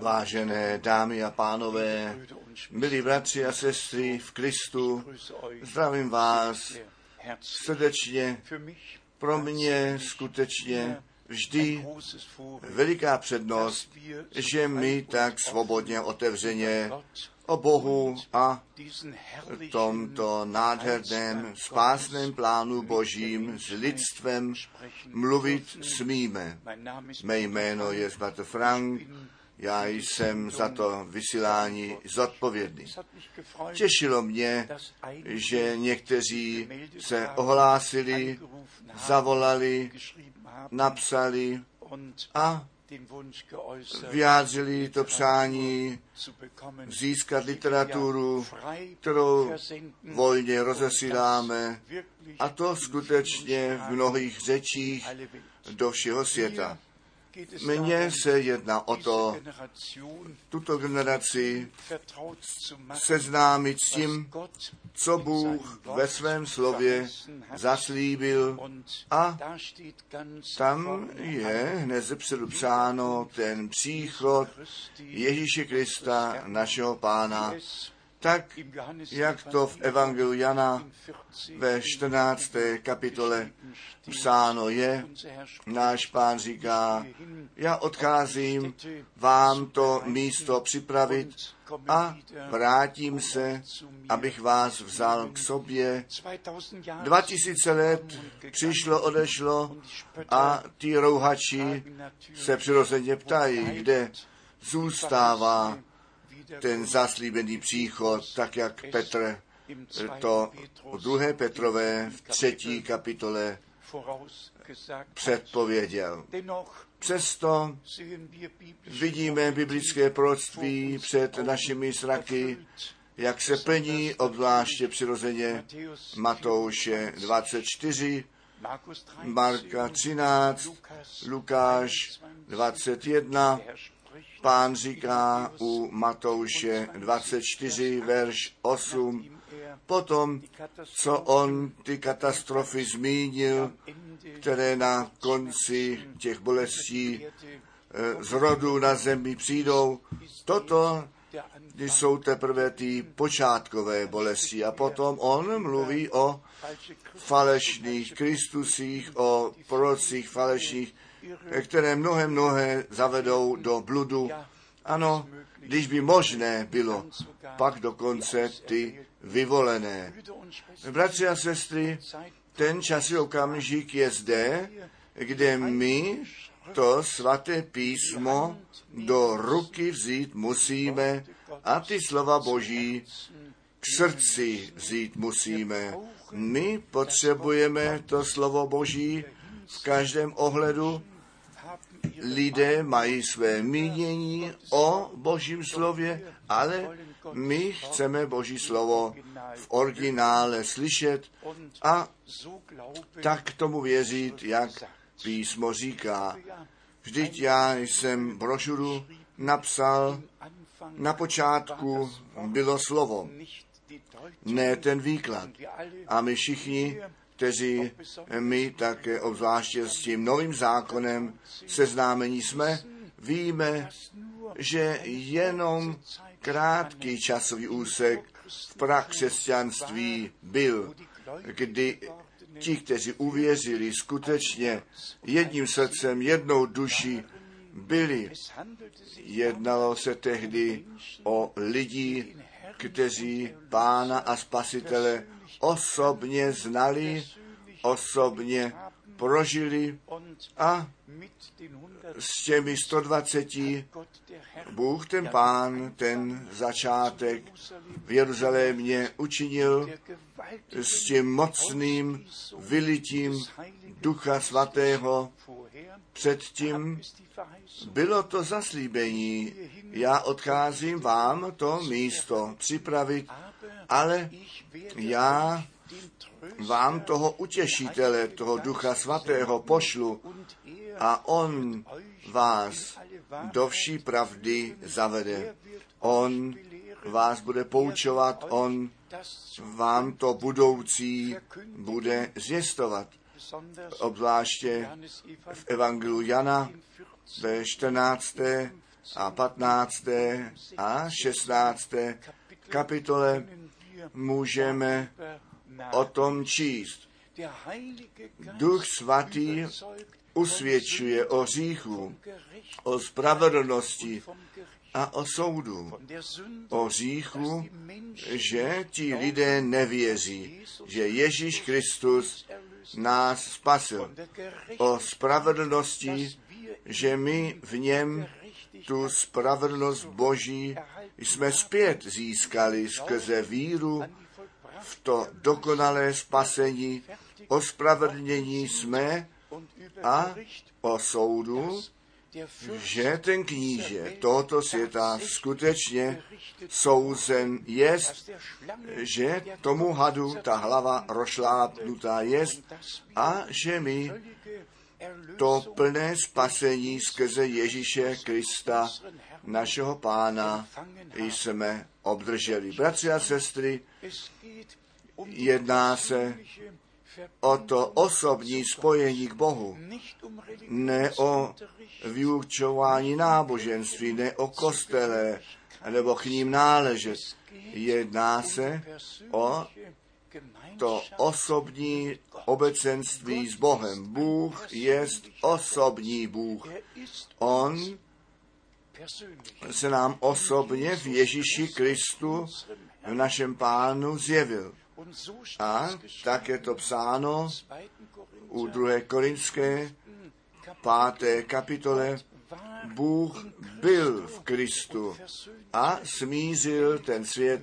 Vážené dámy a pánové, milí bratři a sestry v Kristu, zdravím vás srdečně. Pro mě skutečně vždy veliká přednost, že my tak svobodně, otevřeně o Bohu a tomto nádherném spásném plánu Božím s lidstvem mluvit smíme. Mé jméno je Walter Frank, já jsem za to vysílání zodpovědný. Těšilo mě, že někteří se ohlásili, zavolali, napsali a vyjádřili to přání získat literaturu, kterou volně rozesíláme, a to skutečně v mnohých řečích do všeho světa. Mně se jedná o to, tuto generaci seznámit s tím, co Bůh ve svém slově zaslíbil, a tam je hned zepředu psáno ten příchod Ježíše Krista, našeho Pána, tak jak to v Evangeliu Jana ve 14. kapitole psáno je. Náš Pán říká: já odcházím vám to místo připravit a vrátím se, abych vás vzal k sobě. 2000 let přišlo, odešlo a ty rouhači se přirozeně ptají, kde zůstává ten zaslíbený příchod, tak jak Petr to v 2. Petrové v 3. kapitole předpověděl. Přesto vidíme biblické proroctví před našimi zraky, jak se plní, obzvláště přirozeně Matouše 24, Marka 13, Lukáš 21. Pán říká u Matouše 24, verš 8, potom, co on ty katastrofy zmínil, které na konci těch bolestí z rodu na zemi přijdou, toto jsou teprve ty počátkové bolesti. A potom on mluví o falešných Kristusích, o prorocích falešných, které mnohé zavedou do bludu. Ano, když by možné bylo, pak dokonce ty vyvolené. Bratři a sestry, ten časový okamžik je zde, kde my to svaté písmo do ruky vzít musíme a ty slova Boží k srdci vzít musíme. My potřebujeme to slovo Boží v každém ohledu. Lidé mají své mínění o Božím slově, ale my chceme Boží slovo v originále slyšet a tak tomu věřit, jak písmo říká. Vždyť já jsem brožuru napsal: na počátku bylo slovo, ne ten výklad. A my všichni, kteří my také obzvláště s tím novým zákonem seznámení jsme, víme, že jenom krátký časový úsek v prakřesťanství byl, kdy ti, kteří uvěřili skutečně jedním srdcem, jednou duší, byli. Jednalo se tehdy o lidi, kteří Pána a Spasitele osobně znali, osobně prožili, a s těmi 120 Bůh, ten Pán, ten začátek v Jeruzalémě učinil s tím mocným vylitím Ducha Svatého. Předtím bylo to zaslíbení: já odcházím vám to místo připravit, ale já vám toho utěšitele, toho Ducha Svatého pošlu a on vás do vší pravdy zavede. On vás bude poučovat, on vám to budoucí bude zvěstovat. Obzvláště v Evangeliu Jana ve 14. a 15. a 16. kapitole můžeme o tom číst. Duch Svatý usvědčuje o hříchu, o spravedlnosti a o soudu. O hříchu, že ti lidé nevěří, že Ježíš Kristus nás spasil. O spravedlnosti, že my v něm tu spravedlnost Boží jsme zpět získali skrze víru v to dokonalé spasení. O spravedlnění jsme a o soudu, že ten kníže tohoto světa skutečně souzen jest, že tomu hadu ta hlava rošlápnutá jest a že my to plné spasení skrze Ježíše Krista, našeho Pána, jsme obdrželi. Bratři a sestry, jedná se o to osobní spojení k Bohu, ne o vyučování náboženství, ne o kostele, nebo k ním náležet. Jedná se o to osobní obecenství s Bohem. Bůh jest osobní Bůh. On se nám osobně v Ježíši Kristu, v našem Pánu, zjevil. A tak je to psáno u 2. Korinské 5. kapitole. Bůh byl v Kristu a smířil ten svět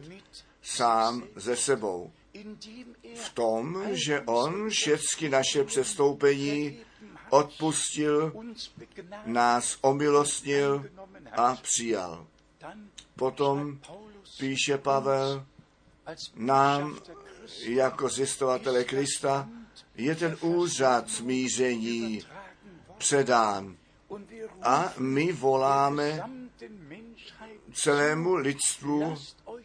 sám ze sebou. V tom, že on všechny naše přestoupení odpustil, nás omilostnil a přijal. Potom píše Pavel nám, jako zjistovatele Krista, je ten úřad smíření předán. A my voláme celému lidstvu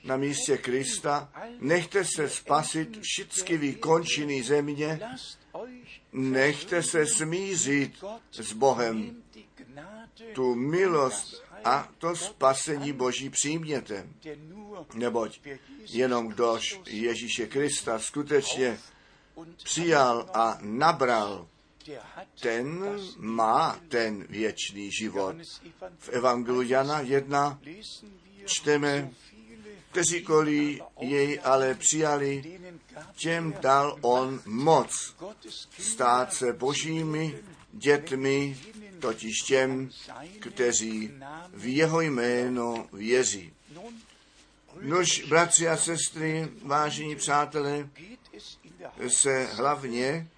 na místě Krista, nechte se spasit všechny výkončiny země, nechte se smířit s Bohem. Tu milost a to spasení Boží přijměte, neboť jenom kdož Ježíše Krista skutečně přijal a nabral, ten má ten věčný život. V Evangeliu Jana 1 čteme, kteříkoliv jej ale přijali, těm dal on moc stát se božími dětmi, totiž těm, kteří v jeho jméno věří. Nož, bratři a sestry, vážení přátelé, se hlavně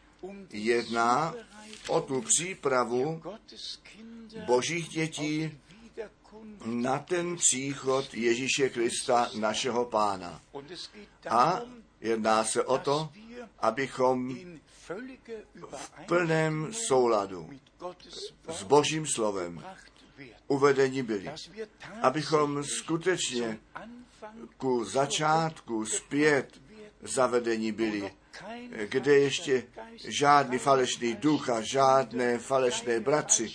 jedná o tu přípravu božích dětí na ten příchod Ježíše Krista, našeho Pána. A jedná se o to, abychom v plném souladu s Božím slovem uvedeni byli. Abychom skutečně ku začátku zpět zavedeni byli, kde ještě žádný falešný duch a žádné falešné bratři,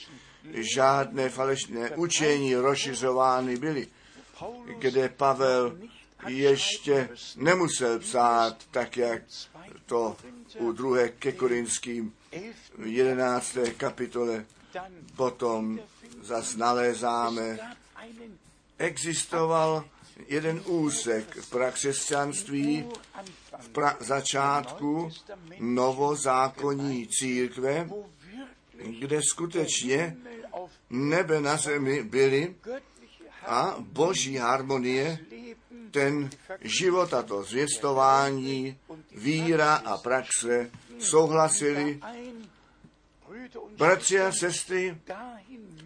žádné falešné učení rozšiřovány byly, kde Pavel ještě nemusel psát, tak jak to u 2. ke Korinským 11. kapitole potom zas nalézáme. Existoval jeden úsek křesťanství v začátku novozákonní církve, kde skutečně nebe na zemi byly a boží harmonie, ten život a to zvěstování, víra a praxe souhlasili. Bratři a sestry,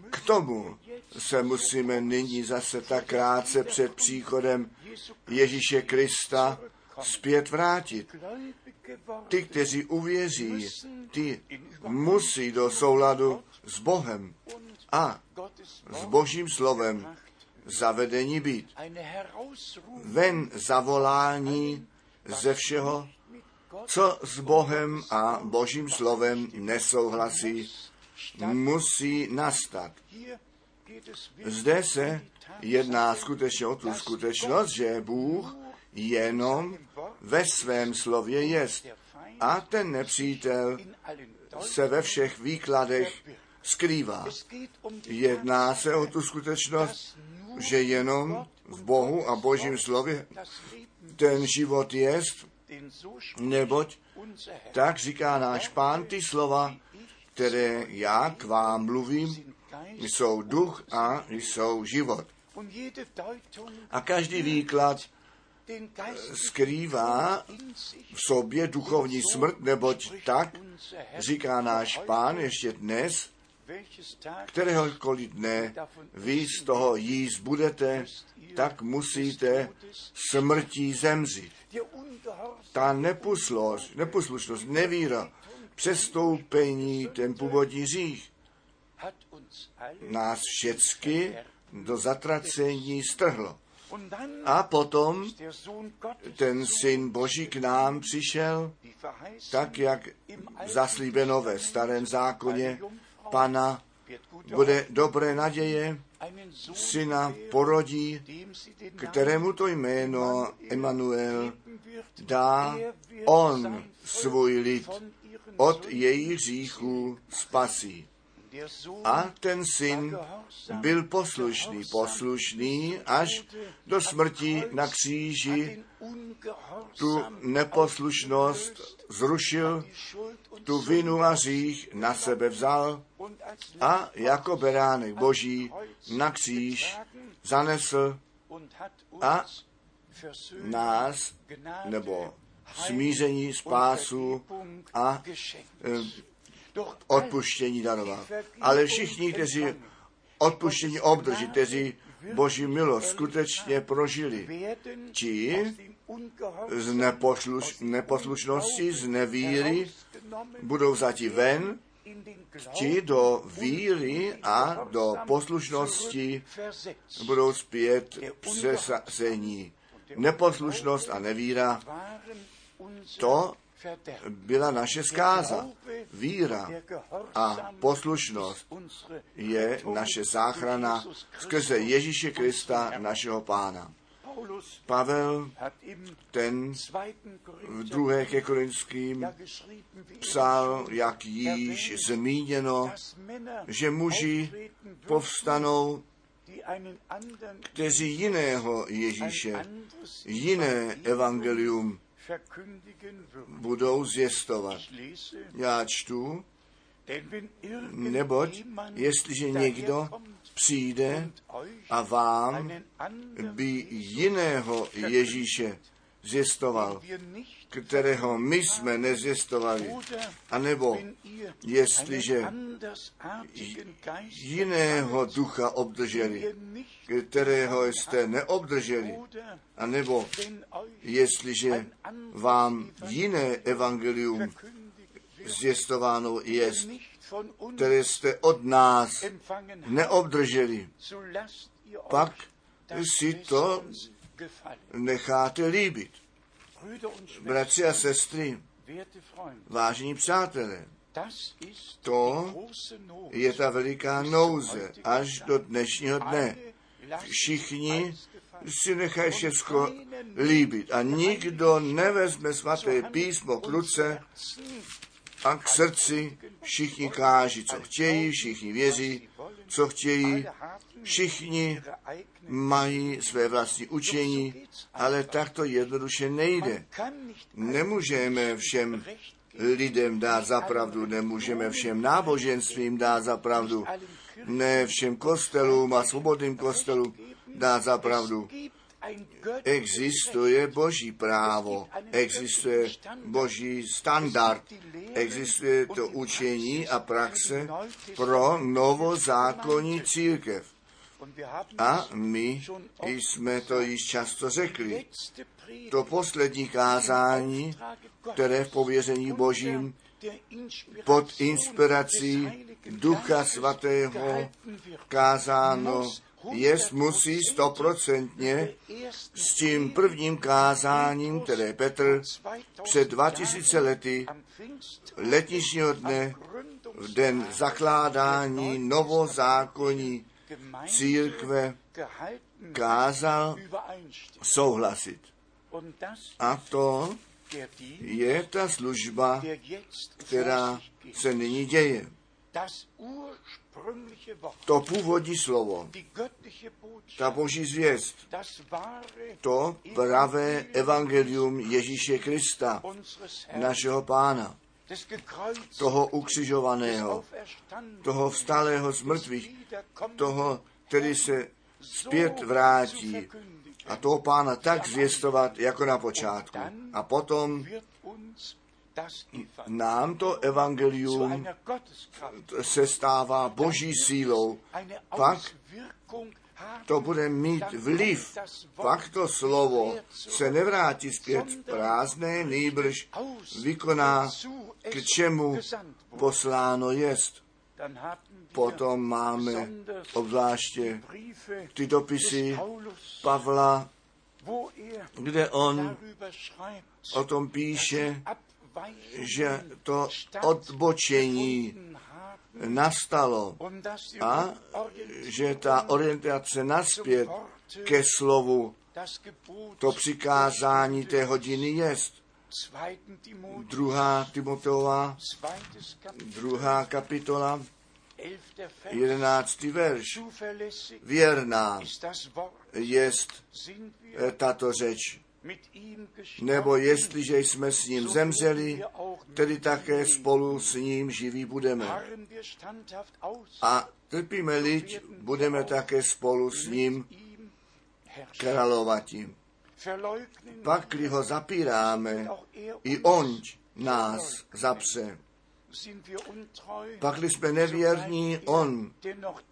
k tomu se musíme nyní zase tak krátce před příchodem Ježíše Krista zpět vrátit. Ty, kteří uvěří, ty musí do souladu s Bohem a s Božím slovem zavedení být. Ven zavolání ze všeho, co s Bohem a Božím slovem nesouhlasí, musí nastat. Zde se jedná skutečně o tu skutečnost, že Bůh jenom ve svém slově jest. A ten nepřítel se ve všech výkladech skrývá. Jedná se o tu skutečnost, že jenom v Bohu a Božím slově ten život jest, neboť tak říká náš Pán, ty slova, které já k vám mluvím, jsou duch a jsou život. A každý výklad skrývá v sobě duchovní smrt, neboť tak říká náš Pán ještě dnes, kteréhokoliv dne vy z toho jíst budete, tak musíte smrtí zemřít. Ta neposlušnost, nevíra, přestoupení, ten původní hřích nás všecky do zatracení strhlo. A potom ten Syn Boží k nám přišel, tak jak zaslíbeno ve Starém zákoně, Pana bude dobré naděje, syna porodí, kterému to jméno Emanuel dá, on svůj lid od jejich hříchů spasí. A ten syn byl poslušný až do smrti na kříži. Tu neposlušnost zrušil, tu vinu a hřích na sebe vzal a jako beránek Boží na kříž zanesl a nás, nebo smíření, spásu a odpuštění daroval. Ale všichni, kteří odpuštění obdrží, kteří Boží milost skutečně prožili, či z neposlušnosti, z nevíry budou vzati ven, či do víry a do poslušnosti budou zpět přesazení. Neposlušnost a nevíra, to byla naše zkáza. Víra a poslušnost je naše záchrana skrze Ježíše Krista, našeho Pána. Pavel, ten v 2. ke Korinským psal, jak již zmíněno, že muži povstanou, kteří jiného Ježíše, jiné evangelium budou zvěstovat. Já čtu, neboť jestliže někdo přijde a vám by jiného Ježíše zvěstoval, kterého my jsme nezvěstovali, anebo jestliže jiného ducha obdrželi, kterého jste neobdrželi, anebo jestliže vám jiné evangelium zvěstováno jest, které jste od nás neobdrželi, pak si to necháte líbit. Bratři a sestry, vážení přátelé, to je ta veliká nouze až do dnešního dne. Všichni si nechají všechno líbit a nikdo nevezme svaté písmo k ruce a k srdci. Všichni káží, co chtějí, všichni věří, co chtějí, všichni mají své vlastní učení, ale tak to jednoduše nejde. Nemůžeme všem lidem dát za pravdu, nemůžeme všem náboženstvím dát za pravdu, ne všem kostelům a svobodným kostelům dát za pravdu. Existuje Boží právo, existuje Boží standard, existuje to učení a praxe pro novozákonní církev. A my jsme to již často řekli. to poslední kázání, které v pověření Božím pod inspirací Ducha Svatého kázáno jest, musí 100% s tím prvním kázáním, které Petr před 2000 lety letničního dne v den zakládání novozákonní církve kázal souhlasit. A to je ta služba, která se nyní děje. To původní slovo, ta boží zvěst, to pravé evangelium Ježíše Krista, našeho Pána, toho ukřižovaného, toho vstalého z mrtvých, toho, který se zpět vrátí, a toho Pána tak zvěstovat jako na počátku. A potom nám to evangelium se stává boží sílou, pak to bude mít vliv, pak to slovo se nevrátí zpět prázdné, nýbrž vykoná, k čemu posláno jest. Potom máme obzvláště ty dopisy Pavla, kde on o tom píše, že to odbočení nastalo a že ta orientace nazpět ke slovu, to přikázání té hodiny jest. 2. Timoteova, 2. kapitola, 11. verš. Věrná jest tato řeč. Nebo jestliže jsme s ním zemřeli, tedy také spolu s ním živí budeme. A trpíme-li, budeme také spolu s ním královati. Pakli ho zapíráme, i on nás zapře. Pakli jsme nevěrní, on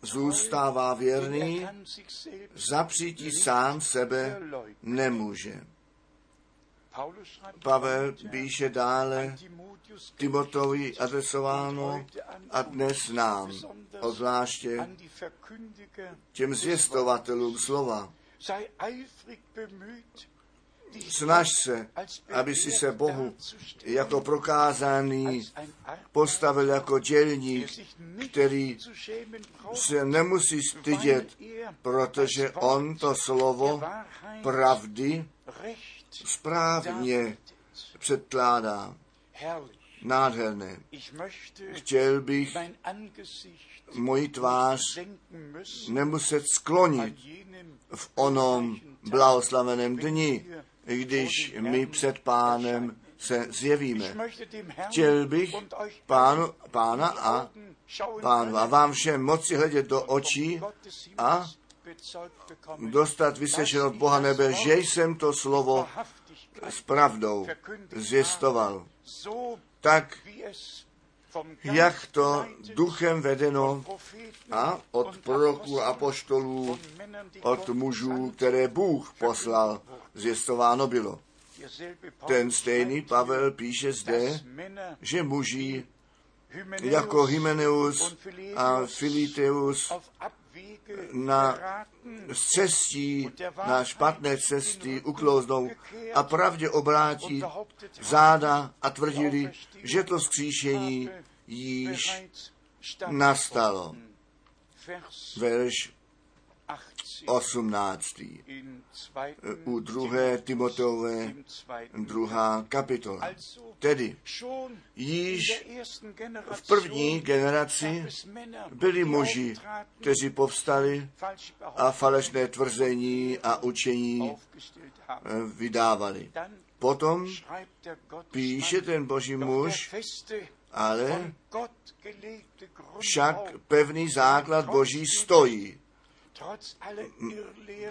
zůstává věrný, zapřítí sám sebe nemůže. Pavel píše dále, Timotovi adresováno a dnes nám, obzvláště těm zvěstovatelům slova. Snaž se, aby si se Bohu jako prokázaný postavil jako dělník, který se nemusí stydět, protože on to slovo pravdy správně předkládá. Nádherné. Chtěl bych moji tvář nemuset sklonit v onom blahoslaveném dni, když my před Pánem se zjevíme. Chtěl bych Pánu a vám všem moci hledět do očí a dostat vyslyšeno od Boha nebe, že jsem to slovo s pravdou zvěstoval. Tak, jak to duchem vedeno a od proroků a apoštolů, od mužů, které Bůh poslal, zvěstováno bylo. Ten stejný Pavel píše zde, že muži jako Himeneus a Filiteus na cestí, na špatné cesty uklouznou a pravdě obrátí záda a tvrdili, že to vzkříšení již nastalo. Verš 18. U 2. Timoteové 2. kapitola. Tedy již v první generaci byli muži, kteří povstali a falešné tvrzení a učení vydávali. Potom píše ten boží muž, ale však pevný základ boží stojí.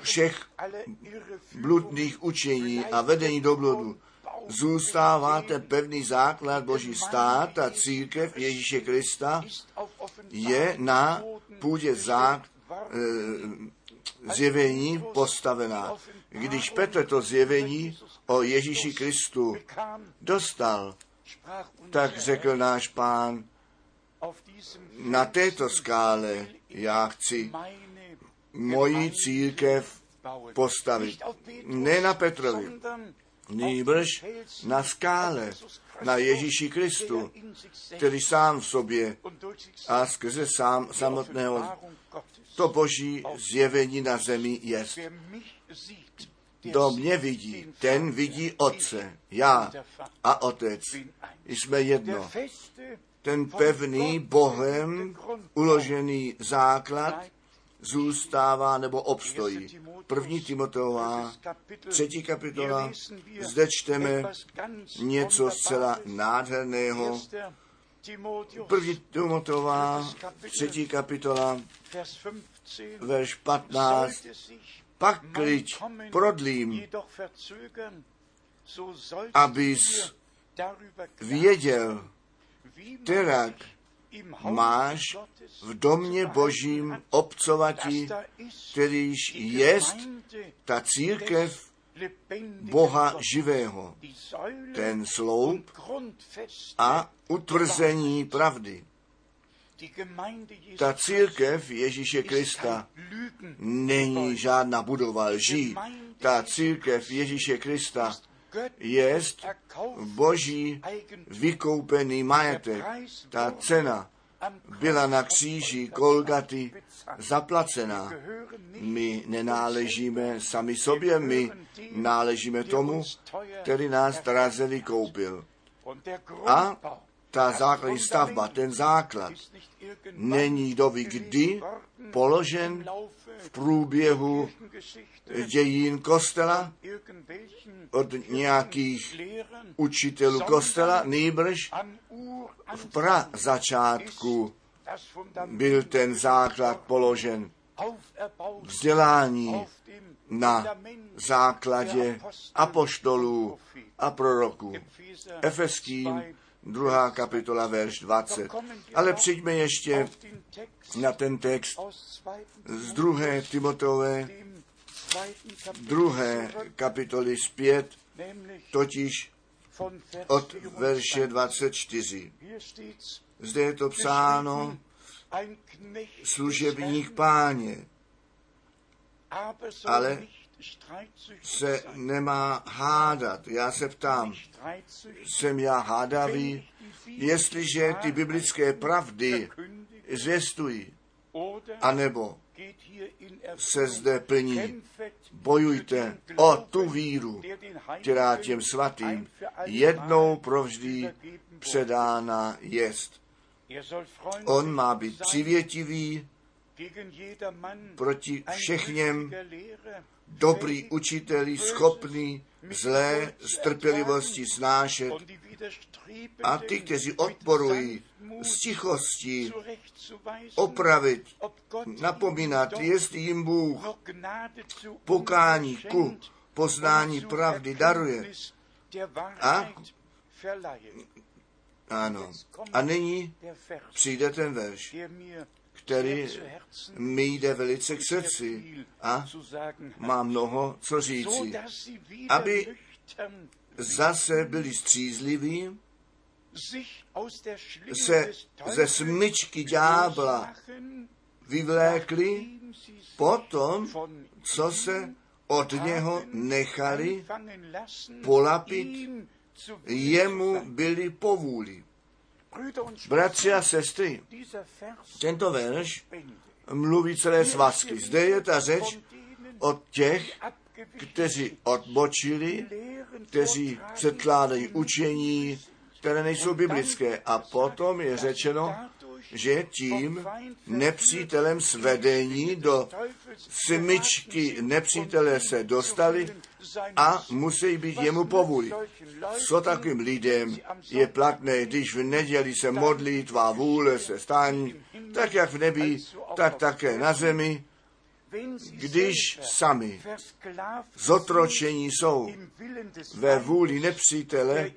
Všech bludných učení a vedení do bludu zůstává ten pevný základ boží stát a církev Ježíše Krista je na půdě zjevení postavená. Když Petr to zjevení o Ježíši Kristu dostal, tak řekl náš Pán, na této skále já chci moji církev postavit. Ne na Petrovi, nýbrž na skále, na Ježíši Kristu, který sám v sobě a skrze samotného to boží zjevení na zemi jest. Kdo mě vidí, ten vidí Otce. Já a Otec jsme jedno. Ten pevný Bohem uložený základ zůstává nebo obstojí. 1. Timoteova, 3. kapitola, zde čteme něco zcela nádherného. 1. Timoteova, 3. kapitola, verš 15. Pakliť prodlím, abys věděl, terak máš v domě božím obcovatí, kterýž jest ta církev Boha živého, ten sloup a utvrzení pravdy. Ta církev Ježíše Krista není žádná budova lží. Ta církev Ježíše Krista jest boží vykoupený majetek. Ta cena byla na kříži Golgaty zaplacena. My nenáležíme sami sobě, my náležíme tomu, který nás draze vykoupil. A ta základní stavba, ten základ, není doby kdy položen v průběhu dějin kostela od nějakých učitelů kostela, nýbrž v prazačátku byl ten základ položen. Vzdělání na základě apoštolů a proroků. Efeským 2. kapitola, verš 20. Ale přijďme ještě na ten text z 2. Timoteové, 2. kapitoly zpět, totiž od verše 24. Zde je to psáno, služebník Páně, ale se nemá hádat. Já se ptám, jsem já hádavý? Jestliže ty biblické pravdy zvěstují, anebo se zde plní, bojujte o tu víru, která těm svatým jednou provždy předána jest. On má být přivětivý proti všechněm, dobrý učiteli, schopný zlé s trpělivostí snášet a ty, kteří odporují, s tichostí opravit, napomínat, jestli jim Bůh pokání ku poznání pravdy daruje. Ano. A nyní přijde ten verš, který mi jde velice k srdci a má mnoho co říci. Aby zase byli střízliví, se ze smyčky ďábla vyvlékli potom, co se od něho nechali polapit, jemu byli povůli. Bratři a sestry, tento verš mluví celé svazky. Zde je ta řeč od těch, kteří odbočili, kteří předkládají učení, které nejsou biblické. A potom je řečeno, že tím nepřítelem svedení do smyčky nepřítele se dostali a musí být jemu povůli. Co takovým lidem je platné, když v neděli se modlí, tvá vůle se staň, tak jak v nebi, tak také na zemi, když sami zotročení jsou ve vůli nepřítele,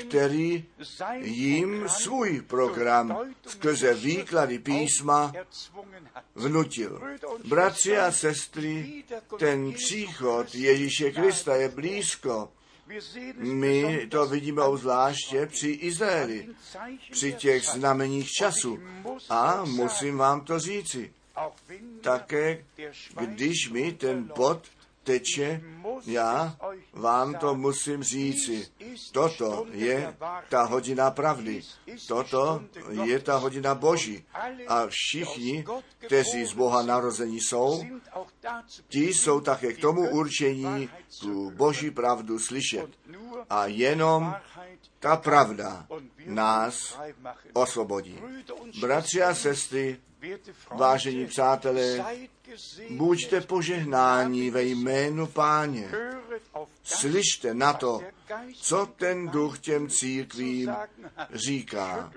který jim svůj program skrze výklady písma vnutil. Bratři a sestry, ten příchod Ježíše Krista je blízko. My to vidíme obzvláště při Izraeli, při těch znameních času. A musím vám to říci. Také, když mi ten pot teče, já vám to musím říci. Toto je ta hodina pravdy. Toto je ta hodina Boží. A všichni, kteří z Boha narození jsou, ti jsou také k tomu určení tu Boží pravdu slyšet. A jenom ta pravda nás osvobodí. Bratři a sestry, vážení přátelé, buďte požehnáni ve jménu Páně. Slyšte na to, co ten duch těm církvím říká.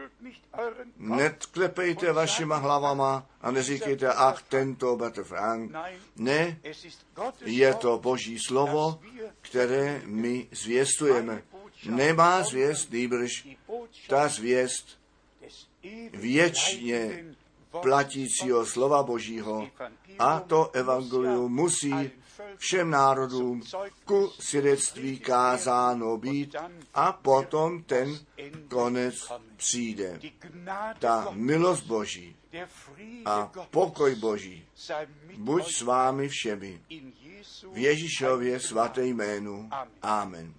Netklepejte vašima hlavama a neříkejte, ach, tento Walter Frank. Ne, je to Boží slovo, které my zvěstujeme. Nemá zvěst, nýbrž ta zvěst věčně platícího slova Božího, a to evangelium musí všem národům ku svědectví kázáno být a potom ten konec přijde. Ta milost Boží a pokoj Boží buď s vámi všemi. V Ježíšově svaté jménu. Amen.